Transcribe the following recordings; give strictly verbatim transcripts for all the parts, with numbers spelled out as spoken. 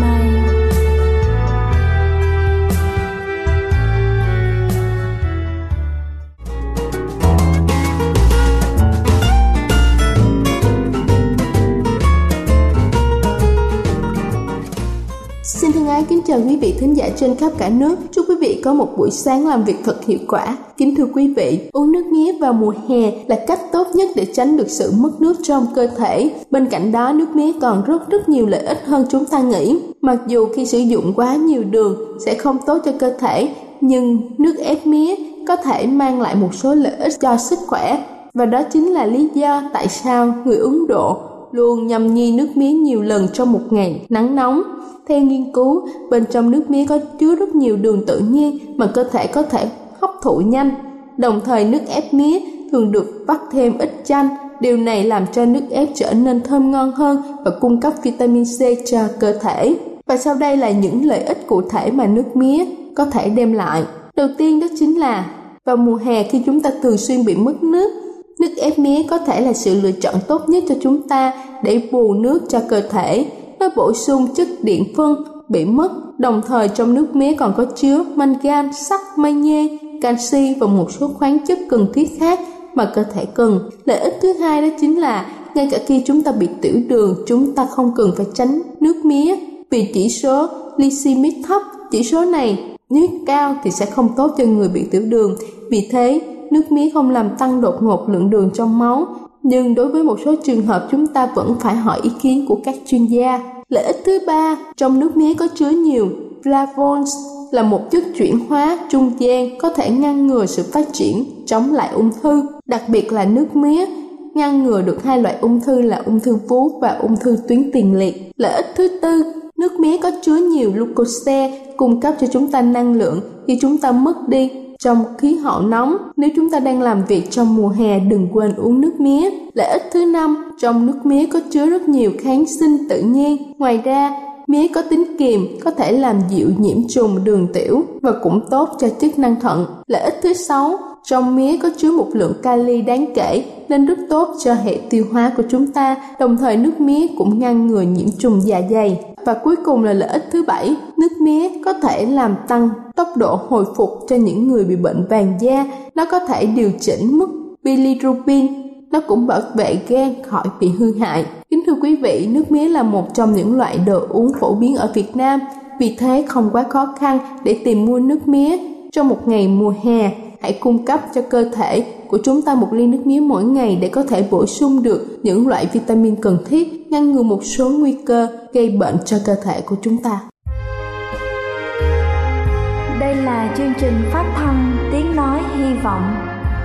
nay. Kính chào quý vị thính giả trên khắp cả nước. Chúc quý vị có một buổi sáng làm việc thật hiệu quả. Kính thưa quý vị, uống nước mía vào mùa hè là cách tốt nhất để tránh được sự mất nước trong cơ thể. Bên cạnh đó, nước mía còn rất rất nhiều lợi ích hơn chúng ta nghĩ. Mặc dù khi sử dụng quá nhiều đường sẽ không tốt cho cơ thể, nhưng nước ép mía có thể mang lại một số lợi ích cho sức khỏe. Và đó chính là lý do tại sao người Ấn Độ luôn nhâm nhi nước mía nhiều lần trong một ngày nắng nóng. Theo nghiên cứu, bên trong nước mía có chứa rất nhiều đường tự nhiên mà cơ thể có thể hấp thụ nhanh. Đồng thời, nước ép mía thường được vắt thêm ít chanh. Điều này làm cho nước ép trở nên thơm ngon hơn và cung cấp vitamin C cho cơ thể. Và sau đây là những lợi ích cụ thể mà nước mía có thể đem lại. Đầu tiên đó chính là vào mùa hè khi chúng ta thường xuyên bị mất nước, nước ép mía có thể là sự lựa chọn tốt nhất cho chúng ta để bù nước cho cơ thể. Nó bổ sung chất điện phân bị mất. Đồng thời, trong nước mía còn có chứa mangan, sắt, magie, canxi và một số khoáng chất cần thiết khác mà cơ thể cần. Lợi ích thứ hai đó chính là ngay cả khi chúng ta bị tiểu đường, chúng ta không cần phải tránh nước mía vì chỉ số glycemic thấp. Chỉ số này nếu cao thì sẽ không tốt cho người bị tiểu đường. Vì thế, nước mía không làm tăng đột ngột lượng đường trong máu. Nhưng đối với một số trường hợp, chúng ta vẫn phải hỏi ý kiến của các chuyên gia. Lợi ích thứ ba, trong nước mía có chứa nhiều flavones, là một chất chuyển hóa trung gian có thể ngăn ngừa sự phát triển, chống lại ung thư. Đặc biệt là nước mía ngăn ngừa được hai loại ung thư là ung thư vú và ung thư tuyến tiền liệt. Lợi ích thứ tư, nước mía có chứa nhiều glucose, cung cấp cho chúng ta năng lượng khi chúng ta mất đi trong khí hậu nóng. Nếu chúng ta đang làm việc trong mùa hè, đừng quên uống nước mía. Lợi ích thứ năm, trong nước mía có chứa rất nhiều kháng sinh tự nhiên. Ngoài ra, mía có tính kiềm, có thể làm dịu nhiễm trùng đường tiểu và cũng tốt cho chức năng thận. Lợi ích thứ sáu, trong mía có chứa một lượng kali đáng kể nên rất tốt cho hệ tiêu hóa của chúng ta. Đồng thời, nước mía cũng ngăn ngừa nhiễm trùng dạ dày. Và cuối cùng là lợi ích thứ bảy, nước mía có thể làm tăng tốc độ hồi phục cho những người bị bệnh vàng da. Nó có thể điều chỉnh mức bilirubin, nó cũng bảo vệ gan khỏi bị hư hại. Kính thưa quý vị, nước mía là một trong những loại đồ uống phổ biến ở Việt Nam, vì thế không quá khó khăn để tìm mua nước mía trong một ngày mùa hè. Hãy cung cấp cho cơ thể của chúng ta một ly nước mía mỗi ngày để có thể bổ sung được những loại vitamin cần thiết, ngăn ngừa một số nguy cơ gây bệnh cho cơ thể của chúng ta. Đây là chương trình phát thanh Tiếng Nói Hy Vọng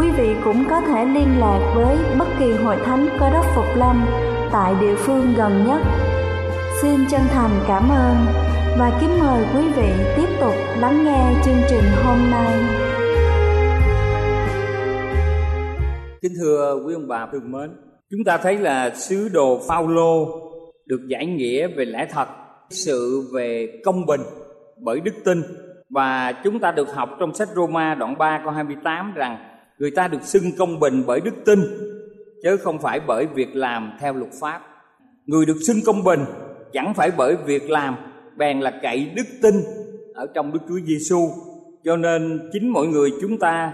Quý vị cũng có thể liên lạc với bất kỳ hội thánh Cơ đốc Phục Lâm tại địa phương gần nhất. Xin chân thành cảm ơn và kính mời quý vị tiếp tục lắng nghe chương trình hôm nay. Kính thưa quý ông bà thương mến, chúng ta thấy là sứ đồ Phao-lô được giải nghĩa về lẽ thật, sự về công bình bởi đức tin. Và chúng ta được học trong sách Roma đoạn ba câu hai mươi tám rằng người ta được xưng công bình bởi đức tin, chứ không phải bởi việc làm theo luật pháp. Người được xưng công bình chẳng phải bởi việc làm, bèn là cậy đức tin ở trong Đức Chúa Giêsu. Cho nên chính mỗi người chúng ta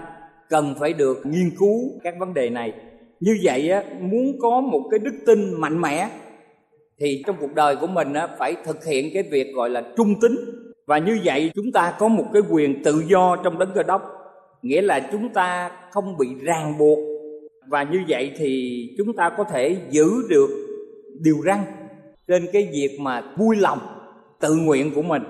cần phải được nghiên cứu các vấn đề này. Như vậy á, muốn có một cái đức tin mạnh mẽ thì trong cuộc đời của mình á, phải thực hiện cái việc gọi là trung tín. Và như vậy chúng ta có một cái quyền tự do trong Đấng Cơ Đốc, nghĩa là chúng ta không bị ràng buộc. Và như vậy thì chúng ta có thể giữ được điều răn trên cái việc mà vui lòng tự nguyện của mình.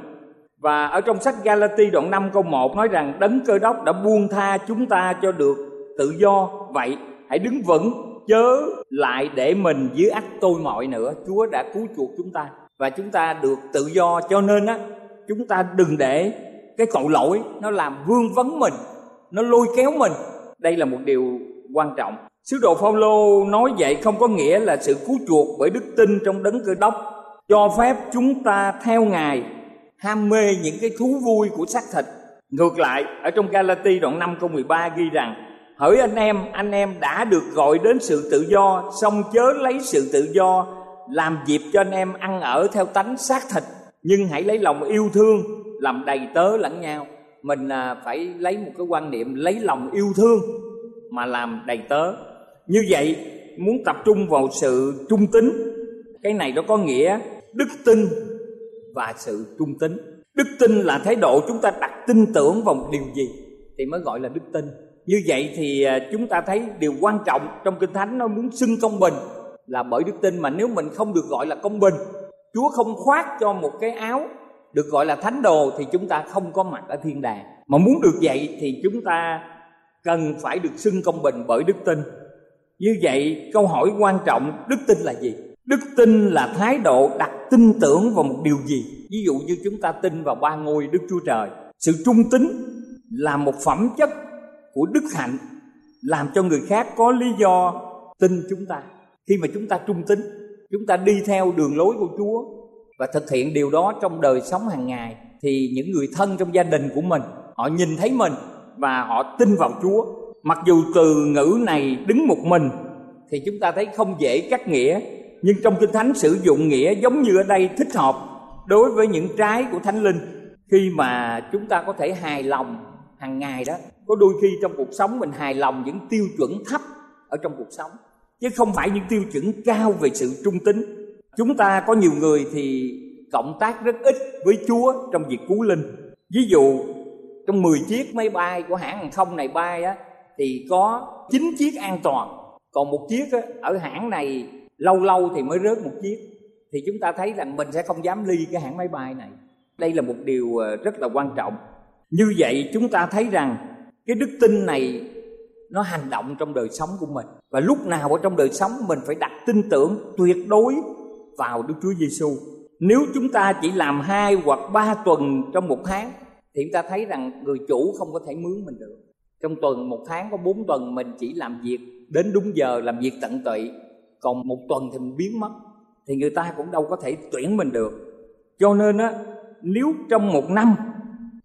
Và ở trong sách Galati đoạn năm câu một nói rằng Đấng Cơ Đốc đã buông tha chúng ta cho được tự do, vậy hãy đứng vững, chớ lại để mình dưới ách tôi mọi nữa. Chúa đã cứu chuộc chúng ta và chúng ta được tự do, cho nên á, chúng ta đừng để cái tội lỗi nó làm vương vấn mình, nó lôi kéo mình. Đây là một điều quan trọng. Sứ đồ Phao-lô nói vậy không có nghĩa là sự cứu chuộc bởi đức tin trong Đấng Cơ Đốc cho phép chúng ta theo Ngài ham mê những cái thú vui của xác thịt. Ngược lại, ở trong Galati đoạn năm câu mười ba ghi rằng hỡi anh em, anh em đã được gọi đến sự tự do, song chớ lấy sự tự do làm dịp cho anh em ăn ở theo tánh xác thịt, nhưng hãy lấy lòng yêu thương làm đầy tớ lẫn nhau. Mình phải lấy một cái quan niệm lấy lòng yêu thương mà làm đầy tớ. Như vậy muốn tập trung vào sự trung tín, cái này nó có nghĩa đức tin và sự trung tín. Đức tin là thái độ chúng ta đặt tin tưởng vào một điều gì thì mới gọi là đức tin. Như vậy thì chúng ta thấy điều quan trọng trong Kinh Thánh nó muốn xưng công bình là bởi đức tin. Mà nếu mình không được gọi là công bình, Chúa không khoác cho một cái áo được gọi là thánh đồ thì chúng ta không có mặt ở thiên đàng. Mà muốn được vậy thì chúng ta cần phải được xưng công bình bởi đức tin. Như vậy câu hỏi quan trọng, đức tin là gì? Đức tin là thái độ đặt tin tưởng vào một điều gì. Ví dụ như chúng ta tin vào ba ngôi Đức Chúa Trời. Sự trung tín là một phẩm chất của đức hạnh, làm cho người khác có lý do tin chúng ta. Khi mà chúng ta trung tín, chúng ta đi theo đường lối của Chúa và thực hiện điều đó trong đời sống hàng ngày, thì những người thân trong gia đình của mình, họ nhìn thấy mình và họ tin vào Chúa. Mặc dù từ ngữ này đứng một mình thì chúng ta thấy không dễ cắt nghĩa, nhưng trong Kinh Thánh sử dụng nghĩa giống như ở đây thích hợp đối với những trái của Thánh Linh. Khi mà chúng ta có thể hài lòng hàng ngày đó, có đôi khi trong cuộc sống mình hài lòng những tiêu chuẩn thấp ở trong cuộc sống, chứ không phải những tiêu chuẩn cao về sự trung tín. Chúng ta có nhiều người thì cộng tác rất ít với Chúa trong việc cứu linh. Ví dụ trong mười chiếc máy bay của hãng hàng không này bay á, thì có chín chiếc an toàn, còn một chiếc á, ở hãng này lâu lâu thì mới rớt một chiếc. Thì chúng ta thấy rằng mình sẽ không dám ly cái hãng máy bay này. Đây là một điều rất là quan trọng. Như vậy chúng ta thấy rằng cái đức tin này nó hành động trong đời sống của mình, và lúc nào ở trong đời sống mình phải đặt tin tưởng tuyệt đối vào Đức Chúa Giêsu. Nếu chúng ta chỉ làm hai hoặc ba tuần trong một tháng thì chúng ta thấy rằng người chủ không có thể mướn mình được. Trong tuần, một tháng có bốn tuần mình chỉ làm việc đến đúng giờ, làm việc tận tụy, còn một tuần thì mình biến mất, thì người ta cũng đâu có thể tuyển mình được. Cho nên á, nếu trong một năm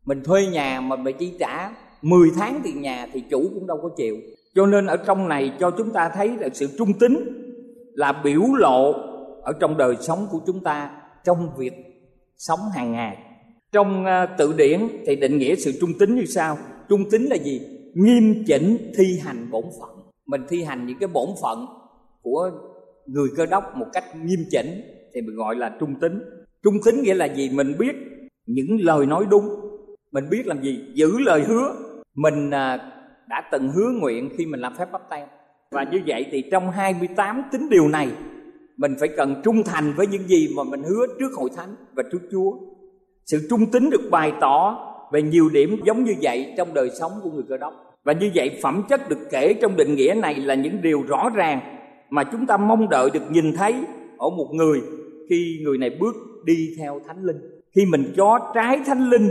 mình thuê nhà mà mình chỉ trả mười tháng tiền nhà thì chủ cũng đâu có chịu. Cho nên ở trong này cho chúng ta thấy là sự trung tín là biểu lộ ở trong đời sống của chúng ta, trong việc sống hàng ngày. Trong từ điển thì định nghĩa sự trung tín như sau. Trung tín là gì? Nghiêm chỉnh thi hành bổn phận. Mình thi hành những cái bổn phận của người Cơ Đốc một cách nghiêm chỉnh thì mình gọi là trung tín. Trung tín nghĩa là gì? Mình biết những lời nói đúng, mình biết làm gì, giữ lời hứa. Mình đã từng hứa nguyện khi mình làm phép báp têm. Và như vậy thì trong hai mươi tám tín điều này, mình phải cần trung thành với những gì mà mình hứa trước hội thánh và trước Chúa. Sự trung tín được bày tỏ về nhiều điểm giống như vậy trong đời sống của người Cơ Đốc. Và như vậy, phẩm chất được kể trong định nghĩa này là những điều rõ ràng mà chúng ta mong đợi được nhìn thấy ở một người khi người này bước đi theo Thánh Linh. Khi mình cho trái Thánh Linh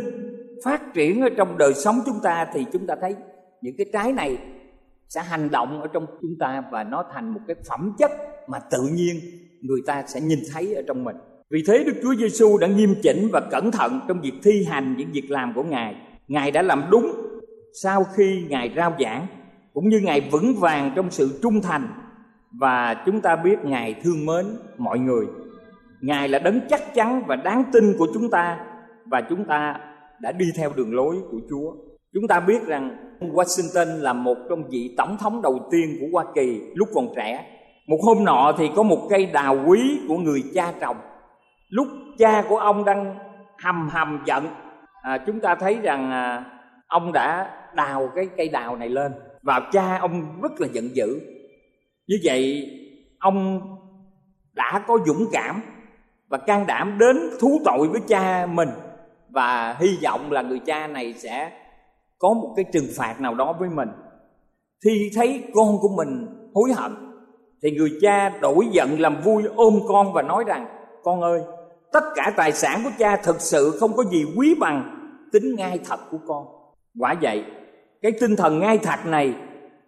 phát triển ở trong đời sống chúng ta thì chúng ta thấy những cái trái này sẽ hành động ở trong chúng ta và nó thành một cái phẩm chất mà tự nhiên người ta sẽ nhìn thấy ở trong mình. Vì thế Đức Chúa Giê-xu đã nghiêm chỉnh và cẩn thận trong việc thi hành những việc làm của Ngài. Ngài đã làm đúng sau khi Ngài rao giảng, cũng như Ngài vững vàng trong sự trung thành, và chúng ta biết Ngài thương mến mọi người. Ngài là đấng chắc chắn và đáng tin của chúng ta, và chúng ta đã đi theo đường lối của Chúa. Chúng ta biết rằng Washington là một trong vị tổng thống đầu tiên của Hoa Kỳ lúc còn trẻ. Một hôm nọ thì có một cây đào quý của người cha trồng. Lúc cha của ông đang hầm hầm giận, à, chúng ta thấy rằng à, ông đã đào cái cây đào này lên, và cha ông rất là giận dữ. Như vậy ông đã có dũng cảm và can đảm đến thú tội với cha mình, và hy vọng là người cha này sẽ có một cái trừng phạt nào đó với mình. Khi thấy con của mình hối hận thì người cha đổi giận làm vui, ôm con và nói rằng: "Con ơi, tất cả tài sản của cha thực sự không có gì quý bằng tính ngay thật của con." Quả vậy, cái tinh thần ngay thật này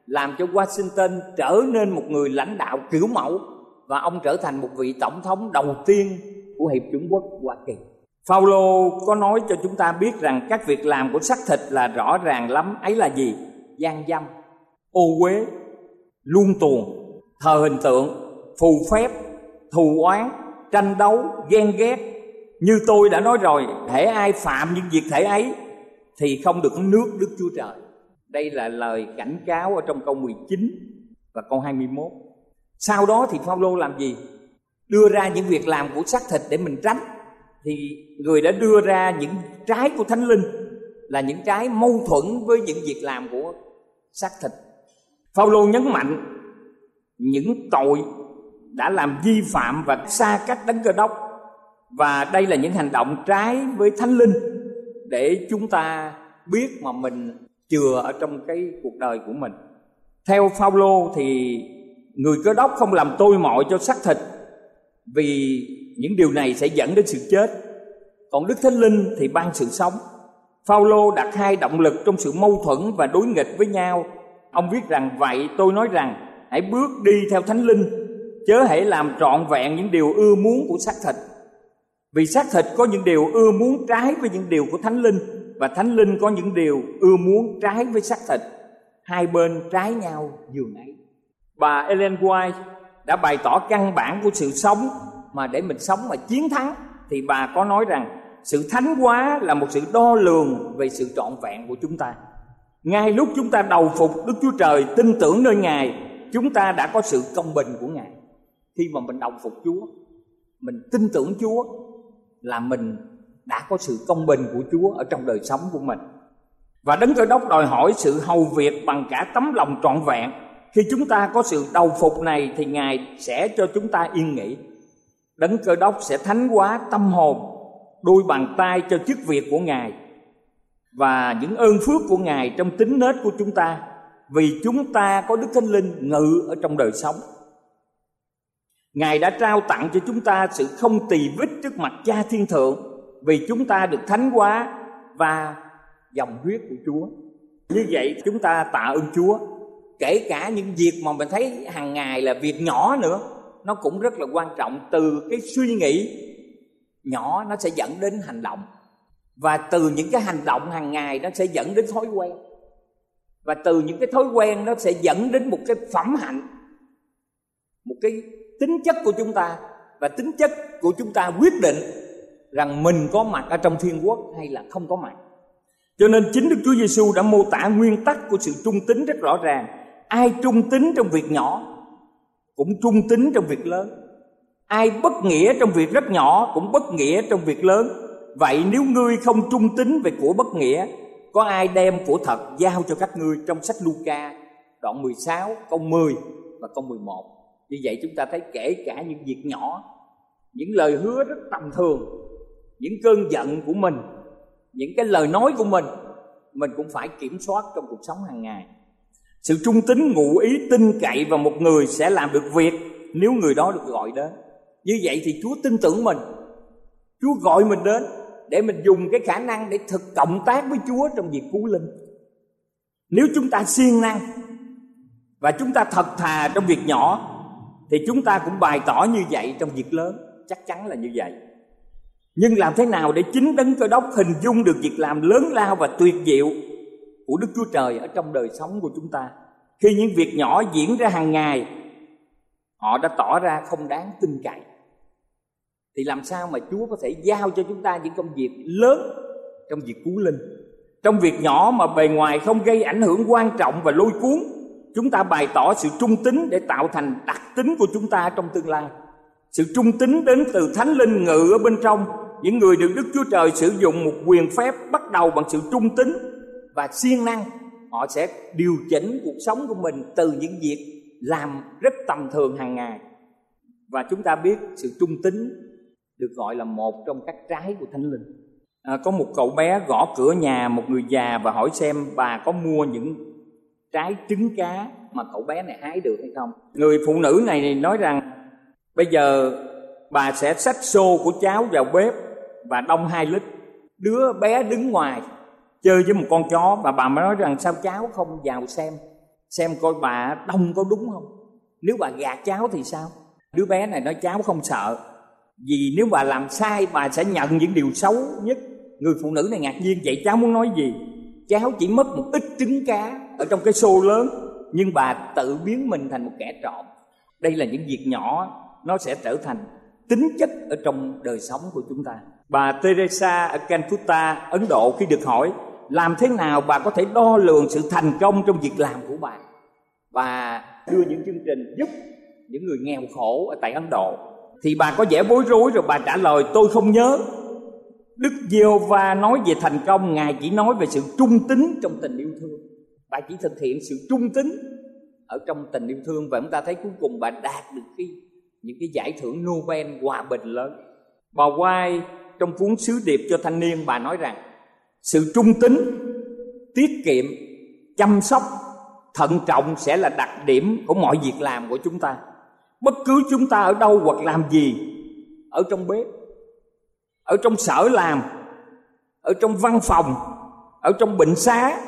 làm cho Washington trở nên một người lãnh đạo kiểu mẫu, và ông trở thành một vị tổng thống đầu tiên của Hiệp Chủng Quốc Hoa Kỳ. Phao-lô có nói cho chúng ta biết rằng các việc làm của xác thịt là rõ ràng lắm. Ấy là gì? Gian dâm, ô uế, luân tuồng, thờ hình tượng, phù phép, thù oán, tranh đấu, ghen ghét. Như tôi đã nói rồi, hễ ai phạm những việc thể ấy thì không được nước Đức Chúa Trời. Đây là lời cảnh cáo ở trong câu mười chín và câu hai mươi mốt. Sau đó thì Phao-lô làm gì? Đưa ra những việc làm của xác thịt để mình tránh. Thì người đã đưa ra những trái của Thánh Linh là những trái mâu thuẫn với những việc làm của xác thịt. Phao-lô nhấn mạnh những tội đã làm vi phạm và xa cách Đấng Cơ Đốc, và đây là những hành động trái với Thánh Linh để chúng ta biết mà mình chừa ở trong cái cuộc đời của mình. Theo Phao-lô thì người Cơ Đốc không làm tôi mọi cho xác thịt, vì những điều này sẽ dẫn đến sự chết, còn Đức Thánh Linh thì ban sự sống. Phao-lô đặt hai động lực trong sự mâu thuẫn và đối nghịch với nhau. Ông viết rằng: "Vậy tôi nói rằng hãy bước đi theo Thánh Linh, chớ hãy làm trọn vẹn những điều ưa muốn của xác thịt. Vì xác thịt có những điều ưa muốn trái với những điều của Thánh Linh, và Thánh Linh có những điều ưa muốn trái với xác thịt. Hai bên trái nhau dường ấy." Bà Ellen White đã bày tỏ căn bản của sự sống mà để mình sống mà chiến thắng. Thì bà có nói rằng sự thánh hóa là một sự đo lường về sự trọn vẹn của chúng ta. Ngay lúc chúng ta đầu phục Đức Chúa Trời, tin tưởng nơi Ngài, chúng ta đã có sự công bình của Ngài. Khi mà mình đồng phục Chúa, mình tin tưởng Chúa, là mình đã có sự công bình của Chúa ở trong đời sống của mình. Và Đấng Cơ Đốc đòi hỏi sự hầu việc bằng cả tấm lòng trọn vẹn. Khi chúng ta có sự đầu phục này thì Ngài sẽ cho chúng ta yên nghỉ. Đấng Cơ Đốc sẽ thánh hóa tâm hồn, đôi bàn tay cho chức việc của Ngài và những ơn phước của Ngài trong tính nết của chúng ta, vì chúng ta có Đức Thánh Linh ngự ở trong đời sống. Ngài đã trao tặng cho chúng ta sự không tì vết trước mặt Cha Thiên Thượng, vì chúng ta được thánh hóa và dòng huyết của Chúa. Như vậy chúng ta tạ ơn Chúa. Kể cả những việc mà mình thấy hàng ngày là việc nhỏ nữa, nó cũng rất là quan trọng. Từ cái suy nghĩ nhỏ nó sẽ dẫn đến hành động, và từ những cái hành động hàng ngày nó sẽ dẫn đến thói quen, và từ những cái thói quen nó sẽ dẫn đến một cái phẩm hạnh, một cái tính chất của chúng ta. Và tính chất của chúng ta quyết định rằng mình có mặt ở trong thiên quốc hay là không có mặt. Cho nên chính Đức Chúa Giê-xu đã mô tả nguyên tắc của sự trung tín rất rõ ràng. Ai trung tín trong việc nhỏ cũng trung tín trong việc lớn. Ai bất nghĩa trong việc rất nhỏ cũng bất nghĩa trong việc lớn. Vậy nếu ngươi không trung tín về của bất nghĩa, có ai đem của thật giao cho các ngươi? Trong sách Luca đoạn mười sáu câu mười và câu mười một. Như vậy chúng ta thấy kể cả những việc nhỏ, những lời hứa rất tầm thường, những cơn giận của mình, những cái lời nói của mình, mình cũng phải kiểm soát trong cuộc sống hàng ngày. Sự trung tín, ngụ ý, tin cậy vào một người sẽ làm được việc nếu người đó được gọi đến. Như vậy thì Chúa tin tưởng mình, Chúa gọi mình đến để mình dùng cái khả năng để thực cộng tác với Chúa trong việc cứu linh. Nếu chúng ta siêng năng và chúng ta thật thà trong việc nhỏ thì chúng ta cũng bày tỏ như vậy trong việc lớn, chắc chắn là như vậy. Nhưng làm thế nào để chính Đấng Cơ Đốc hình dung được việc làm lớn lao và tuyệt diệu của Đức Chúa Trời ở trong đời sống của chúng ta, khi những việc nhỏ diễn ra hàng ngày họ đã tỏ ra không đáng tin cậy? Thì làm sao mà Chúa có thể giao cho chúng ta những công việc lớn trong việc cứu linh? Trong việc nhỏ mà bề ngoài không gây ảnh hưởng quan trọng và lôi cuốn, chúng ta bày tỏ sự trung tín để tạo thành đặc tính của chúng ta trong tương lai. Sự trung tín đến từ Thánh Linh ngự ở bên trong. Những người được Đức Chúa Trời sử dụng một quyền phép bắt đầu bằng sự trung tín và siêng năng. Họ sẽ điều chỉnh cuộc sống của mình từ những việc làm rất tầm thường hàng ngày. Và chúng ta biết sự trung tín được gọi là một trong các trái của Thánh Linh. À, có một cậu bé gõ cửa nhà một người già và hỏi xem bà có mua những trái trứng cá mà cậu bé này hái được hay không. Người phụ nữ này nói rằng bây giờ bà sẽ xách xô của cháu vào bếp và đong hai lít. Đứa bé đứng ngoài chơi với một con chó và bà mới nói rằng sao cháu không vào xem xem coi bà đong có đúng không, nếu bà gạt cháu thì sao. Đứa bé này nói cháu không sợ, vì nếu bà làm sai bà sẽ nhận những điều xấu nhất. Người phụ nữ này ngạc nhiên, vậy cháu muốn nói gì? Cháu chỉ mất một ít trứng cá ở trong cái xô lớn, nhưng bà tự biến mình thành một kẻ trộm. Đây là những việc nhỏ, nó sẽ trở thành tính chất ở trong đời sống của chúng ta. Bà Teresa ở Calcutta, Ấn Độ, khi được hỏi làm thế nào bà có thể đo lường sự thành công trong việc làm của bà, bà đưa những chương trình giúp những người nghèo khổ ở tại Ấn Độ, thì bà có vẻ bối rối rồi bà trả lời tôi không nhớ. Đức Giê-hô-va nói về thành công, Ngài chỉ nói về sự trung tín trong tình yêu thương. Bà chỉ thực hiện sự trung tín ở trong tình yêu thương và chúng ta thấy cuối cùng bà đạt được cái những cái giải thưởng Nobel hòa bình lớn. Bà White trong cuốn sứ điệp cho thanh niên, bà nói rằng sự trung tín, tiết kiệm, chăm sóc, thận trọng sẽ là đặc điểm của mọi việc làm của chúng ta. Bất cứ chúng ta ở đâu hoặc làm gì, ở trong bếp, ở trong sở làm, ở trong văn phòng, ở trong bệnh xá,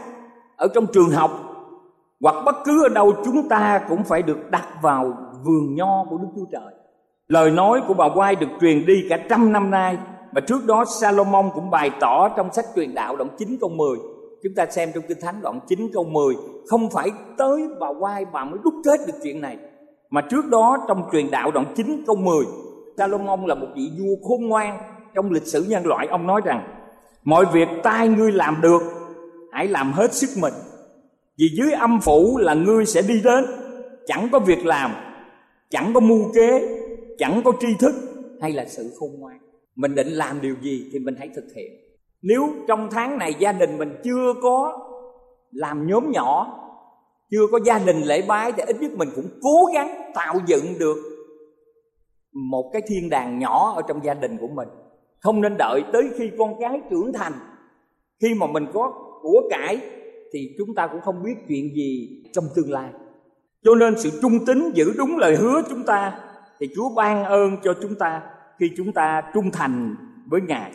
ở trong trường học, hoặc bất cứ ở đâu chúng ta cũng phải được đặt vào vườn nho của Đức Chúa Trời. Lời nói của bà White được truyền đi cả trăm năm nay. Và trước đó Salomon cũng bày tỏ trong sách truyền đạo đoạn chín câu mười. Chúng ta xem trong Kinh Thánh đoạn chín câu mười. Không phải tới bà White bà mới đúc kết được chuyện này, mà trước đó trong truyền đạo đoạn chín câu mười, Salomon là một vị vua khôn ngoan trong lịch sử nhân loại. Ông nói rằng mọi việc tay ngươi làm được, hãy làm hết sức mình, vì dưới âm phủ là ngươi sẽ đi đến. Chẳng có việc làm, chẳng có mưu kế, chẳng có tri thức hay là sự khôn ngoan. Mình định làm điều gì thì mình hãy thực hiện. Nếu trong tháng này gia đình mình chưa có làm nhóm nhỏ, chưa có gia đình lễ bái, thì ít nhất mình cũng cố gắng tạo dựng được một cái thiên đàng nhỏ ở trong gia đình của mình. Không nên đợi tới khi con cái trưởng thành, khi mà mình có của cải thì chúng ta cũng không biết chuyện gì trong tương lai. Cho nên sự trung tín giữ đúng lời hứa chúng ta thì Chúa ban ơn cho chúng ta khi chúng ta trung thành với Ngài.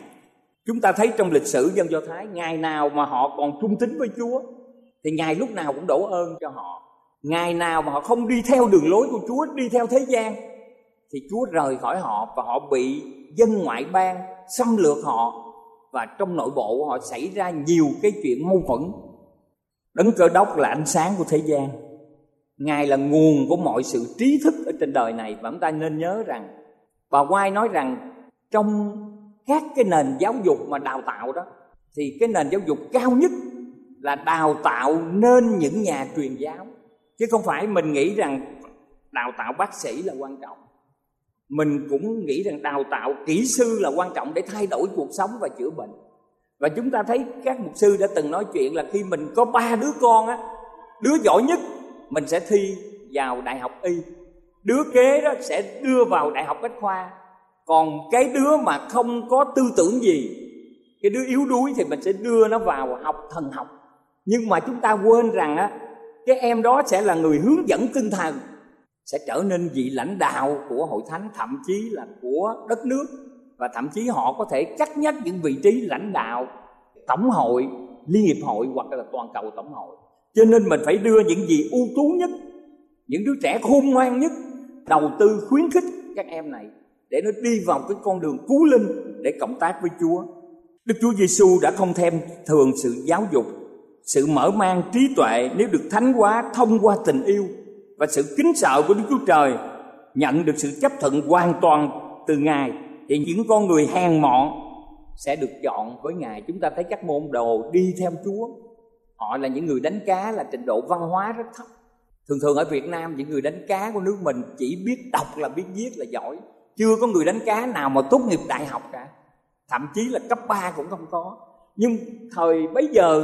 Chúng ta thấy trong lịch sử dân Do Thái, ngày nào mà họ còn trung tín với Chúa thì Ngài lúc nào cũng đổ ơn cho họ. Ngày nào mà họ không đi theo đường lối của Chúa, đi theo thế gian, thì Chúa rời khỏi họ và họ bị dân ngoại bang xâm lược họ, và trong nội bộ họ xảy ra nhiều cái chuyện mâu thuẫn. Đấng Cơ Đốc là ánh sáng của thế gian, Ngài là nguồn của mọi sự trí thức ở trên đời này. Và chúng ta nên nhớ rằng bà White nói rằng trong các cái nền giáo dục mà đào tạo đó, thì cái nền giáo dục cao nhất là đào tạo nên những nhà truyền giáo, chứ không phải mình nghĩ rằng đào tạo bác sĩ là quan trọng. Mình cũng nghĩ rằng đào tạo kỹ sư là quan trọng để thay đổi cuộc sống và chữa bệnh. Và chúng ta thấy các mục sư đã từng nói chuyện là khi mình có ba đứa con á, đứa giỏi nhất mình sẽ thi vào đại học y, đứa kế đó sẽ đưa vào đại học bách khoa, còn cái đứa mà không có tư tưởng gì, cái đứa yếu đuối thì mình sẽ đưa nó vào học thần học. Nhưng mà chúng ta quên rằng á, cái em đó sẽ là người hướng dẫn tinh thần, sẽ trở nên vị lãnh đạo của hội thánh, thậm chí là của đất nước. Và thậm chí họ có thể cắt nhắc những vị trí lãnh đạo tổng hội, liên hiệp hội hoặc là toàn cầu tổng hội. Cho nên mình phải đưa những gì ưu tú nhất, những đứa trẻ khôn ngoan nhất, đầu tư khuyến khích các em này để nó đi vào cái con đường cứu linh để cộng tác với Chúa. Đức Chúa Giêsu đã không thèm thường sự giáo dục, sự mở mang trí tuệ nếu được thánh hóa thông qua tình yêu và sự kính sợ của Đức Chúa Trời, nhận được sự chấp thuận hoàn toàn từ Ngài, thì những con người hèn mọn sẽ được chọn với Ngài. Chúng ta thấy các môn đồ đi theo Chúa, họ là những người đánh cá, là trình độ văn hóa rất thấp. Thường thường ở Việt Nam, những người đánh cá của nước mình chỉ biết đọc là biết viết là giỏi. Chưa có người đánh cá nào mà tốt nghiệp đại học cả, thậm chí là cấp ba cũng không có. Nhưng thời bấy giờ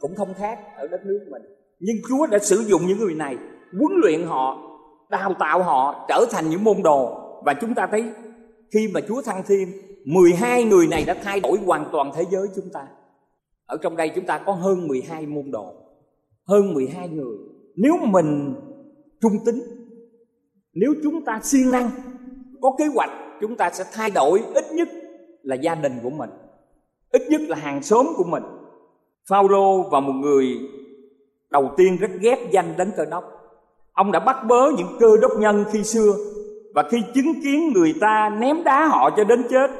cũng không khác ở đất nước mình. Nhưng Chúa đã sử dụng những người này, huấn luyện họ, đào tạo họ trở thành những môn đồ. Và chúng ta thấy khi mà Chúa thăng thiên, mười hai người này đã thay đổi hoàn toàn thế giới chúng ta. Ở trong đây chúng ta có hơn mười hai môn đồ, hơn mười hai người. Nếu mình trung tín, nếu chúng ta siêng năng, có kế hoạch, chúng ta sẽ thay đổi ít nhất là gia đình của mình, ít nhất là hàng xóm của mình. Phao-lô và một người đầu tiên rất ghét danh Đấng Cơ Đốc. Ông đã bắt bớ những cơ đốc nhân khi xưa, và khi chứng kiến người ta ném đá họ cho đến chết,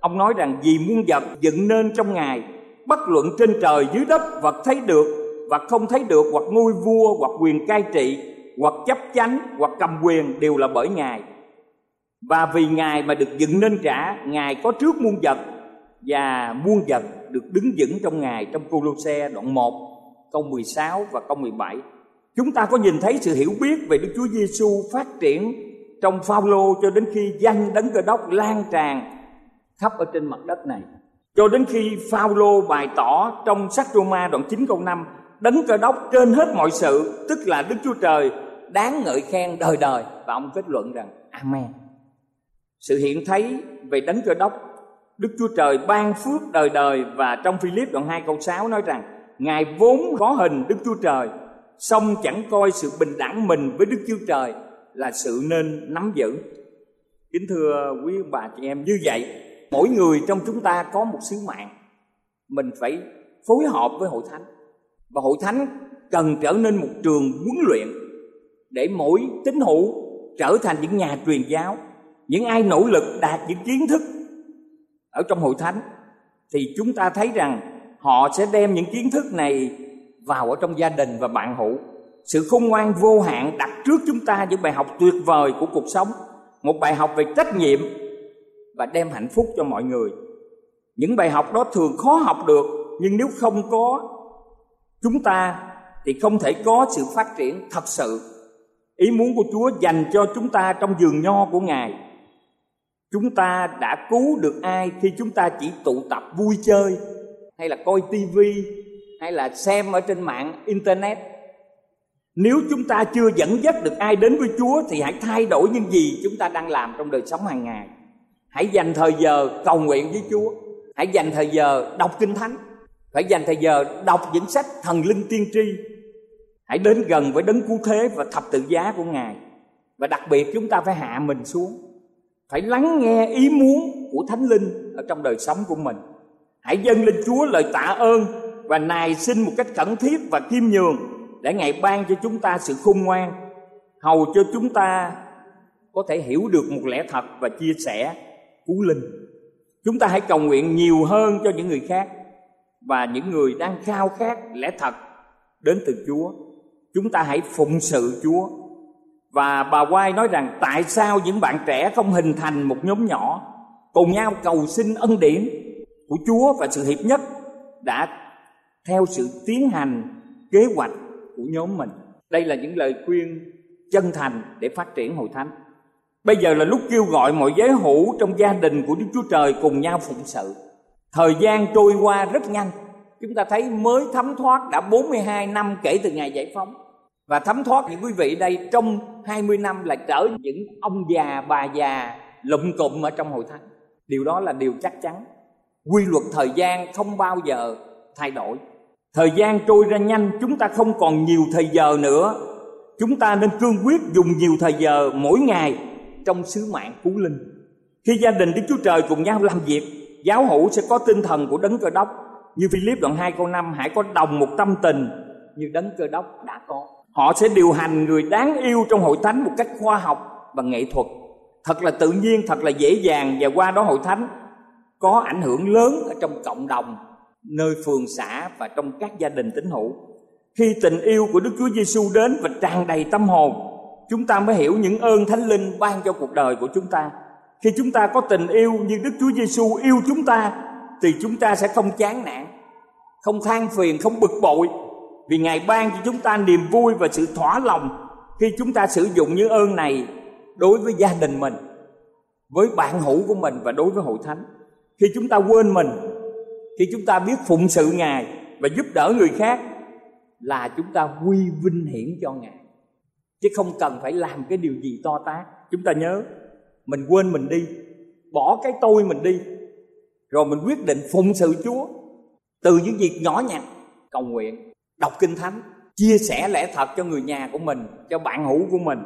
ông nói rằng vì muôn vật dựng nên trong Ngài, bất luận trên trời dưới đất, vật thấy được và không thấy được, hoặc ngôi vua, hoặc quyền cai trị, hoặc chấp chánh, hoặc cầm quyền, đều là bởi Ngài. Và vì Ngài mà được dựng nên cả, Ngài có trước muôn vật, và muôn vật được đứng vững trong Ngài. Trong Cô-lô-se đoạn một câu mười sáu và câu mười bảy, chúng ta có nhìn thấy sự hiểu biết về Đức Chúa Giêsu phát triển trong Phao-lô cho đến khi danh Đấng Cơ Đốc lan tràn khắp ở trên mặt đất này. Cho đến khi Phao-lô bày tỏ trong sách Roma đoạn chín câu năm, Đấng Cơ Đốc trên hết mọi sự, tức là Đức Chúa Trời, đáng ngợi khen đời đời. Và ông kết luận rằng Amen. Sự hiện thấy về Đấng Cơ Đốc, Đức Chúa Trời ban phước đời đời. Và trong Philip đoạn hai câu sáu nói rằng Ngài vốn có hình Đức Chúa Trời, song chẳng coi sự bình đẳng mình với Đức Chúa Trời là sự nên nắm giữ. Kính thưa quý ông bà chị em, như vậy mỗi người trong chúng ta có một sứ mạng. Mình phải phối hợp với hội thánh, và hội thánh cần trở nên một trường huấn luyện để mỗi tín hữu trở thành những nhà truyền giáo. Những ai nỗ lực đạt những kiến thức ở trong hội thánh thì chúng ta thấy rằng họ sẽ đem những kiến thức này vào ở trong gia đình và bạn hữu. Sự khôn ngoan vô hạn đặt trước chúng ta những bài học tuyệt vời của cuộc sống, một bài học về trách nhiệm và đem hạnh phúc cho mọi người. Những bài học đó thường khó học được, nhưng nếu không có chúng ta thì không thể có sự phát triển thật sự. Ý muốn của Chúa dành cho chúng ta trong vườn nho của Ngài. Chúng ta đã cứu được ai khi chúng ta chỉ tụ tập vui chơi, hay là coi tivi, hay là xem ở trên mạng internet? Nếu chúng ta chưa dẫn dắt được ai đến với Chúa thì hãy thay đổi những gì chúng ta đang làm trong đời sống hàng ngày. Hãy dành thời giờ cầu nguyện với Chúa, hãy dành thời giờ đọc Kinh Thánh, phải dành thời giờ đọc những sách thần linh tiên tri. Hãy đến gần với Đấng Cứu Thế và thập tự giá của Ngài. Và đặc biệt chúng ta phải hạ mình xuống, phải lắng nghe ý muốn của Thánh Linh ở trong đời sống của mình. Hãy dâng lên Chúa lời tạ ơn và nài xin một cách khẩn thiết và khiêm nhường để Ngài ban cho chúng ta sự khôn ngoan, hầu cho chúng ta có thể hiểu được một lẽ thật và chia sẻ cứu linh. Chúng ta hãy cầu nguyện nhiều hơn cho những người khác và những người đang khao khát lẽ thật đến từ Chúa. Chúng ta hãy phụng sự Chúa. Và bà White nói rằng tại sao những bạn trẻ không hình thành một nhóm nhỏ cùng nhau cầu xin ân điển của Chúa và sự hiệp nhất đã theo sự tiến hành kế hoạch của nhóm mình. Đây là những lời khuyên chân thành để phát triển hội thánh. Bây giờ là lúc kêu gọi mọi giới hữu trong gia đình của Đức Chúa Trời cùng nhau phụng sự. Thời gian trôi qua rất nhanh. Chúng ta thấy mới thấm thoát đã bốn mươi hai năm kể từ ngày giải phóng. Và thấm thoát những quý vị đây trong hai mươi năm là trở những ông già, bà già lụm cụm ở trong hội thánh. Điều đó là điều chắc chắn. Quy luật thời gian không bao giờ thay đổi. Thời gian trôi ra nhanh, chúng ta không còn nhiều thời giờ nữa. Chúng ta nên cương quyết dùng nhiều thời giờ mỗi ngày trong sứ mạng cứu linh. Khi gia đình Đức Chúa Trời cùng nhau làm việc, giáo hữu sẽ có tinh thần của Đấng Cơ Đốc. Như Philip đoạn hai câu năm, hãy có đồng một tâm tình như Đấng Cơ Đốc đã có. Họ sẽ điều hành người đáng yêu trong hội thánh một cách khoa học và nghệ thuật, thật là tự nhiên, thật là dễ dàng. Và qua đó hội thánh có ảnh hưởng lớn ở trong cộng đồng, nơi phường xã và trong các gia đình tín hữu. Khi tình yêu của Đức Chúa Giêsu đến và tràn đầy tâm hồn, chúng ta mới hiểu những ơn Thánh Linh ban cho cuộc đời của chúng ta. Khi chúng ta có tình yêu như Đức Chúa Giêsu yêu chúng ta, thì chúng ta sẽ không chán nản, không than phiền, không bực bội, vì Ngài ban cho chúng ta niềm vui và sự thỏa lòng khi chúng ta sử dụng những ơn này đối với gia đình mình, với bạn hữu của mình và đối với hội thánh. Khi chúng ta quên mình, khi chúng ta biết phụng sự Ngài và giúp đỡ người khác, là chúng ta quy vinh hiển cho Ngài, chứ không cần phải làm cái điều gì to tát. Chúng ta nhớ, mình quên mình đi, bỏ cái tôi mình đi, rồi mình quyết định phụng sự Chúa từ những việc nhỏ nhặt, cầu nguyện, đọc Kinh Thánh, chia sẻ lẽ thật cho người nhà của mình, cho bạn hữu của mình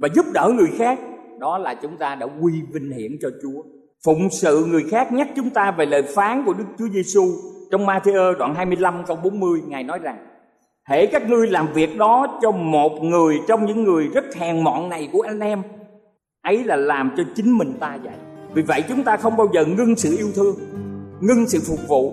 và giúp đỡ người khác. Đó là chúng ta đã quy vinh hiển cho Chúa. Phụng sự người khác nhắc chúng ta về lời phán của Đức Chúa Giêsu trong Matthew đoạn hai mươi lăm câu bốn mươi. Ngài nói rằng, hễ các ngươi làm việc đó cho một người trong những người rất hèn mọn này của anh em, ấy là làm cho chính mình ta vậy. Vì vậy chúng ta không bao giờ ngưng sự yêu thương, ngưng sự phục vụ,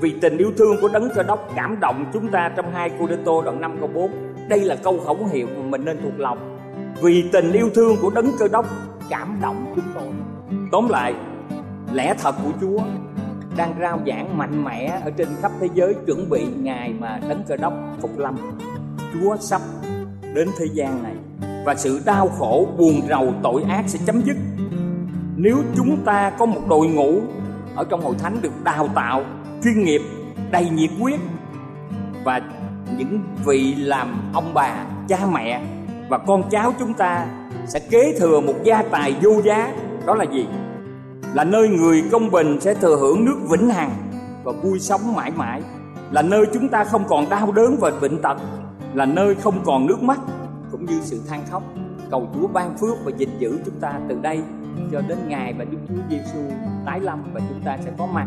vì tình yêu thương của Đấng Cơ Đốc cảm động chúng ta trong hai Cô Đê Tô đoạn năm câu bốn. Đây là câu khẩu hiệu mà mình nên thuộc lòng. Vì tình yêu thương của Đấng Cơ Đốc cảm động chúng tôi. Tóm lại, lẽ thật của Chúa đang rao giảng mạnh mẽ ở trên khắp thế giới, chuẩn bị ngày mà Đấng Cơ Đốc phục lâm. Chúa sắp đến thế gian này, và sự đau khổ, buồn rầu, tội ác sẽ chấm dứt nếu chúng ta có một đội ngũ ở trong hội thánh được đào tạo chuyên nghiệp, đầy nhiệt huyết, và những vị làm ông bà, cha mẹ và con cháu chúng ta sẽ kế thừa một gia tài vô giá. Đó là gì? Là nơi người công bình sẽ thừa hưởng nước vĩnh hằng và vui sống mãi mãi. Là nơi chúng ta không còn đau đớn và bệnh tật. Là nơi không còn nước mắt cũng như sự than khóc. Cầu Chúa ban phước và gìn giữ chúng ta từ đây cho đến ngày mà Đức Chúa Giêsu tái lâm và chúng ta sẽ có mặt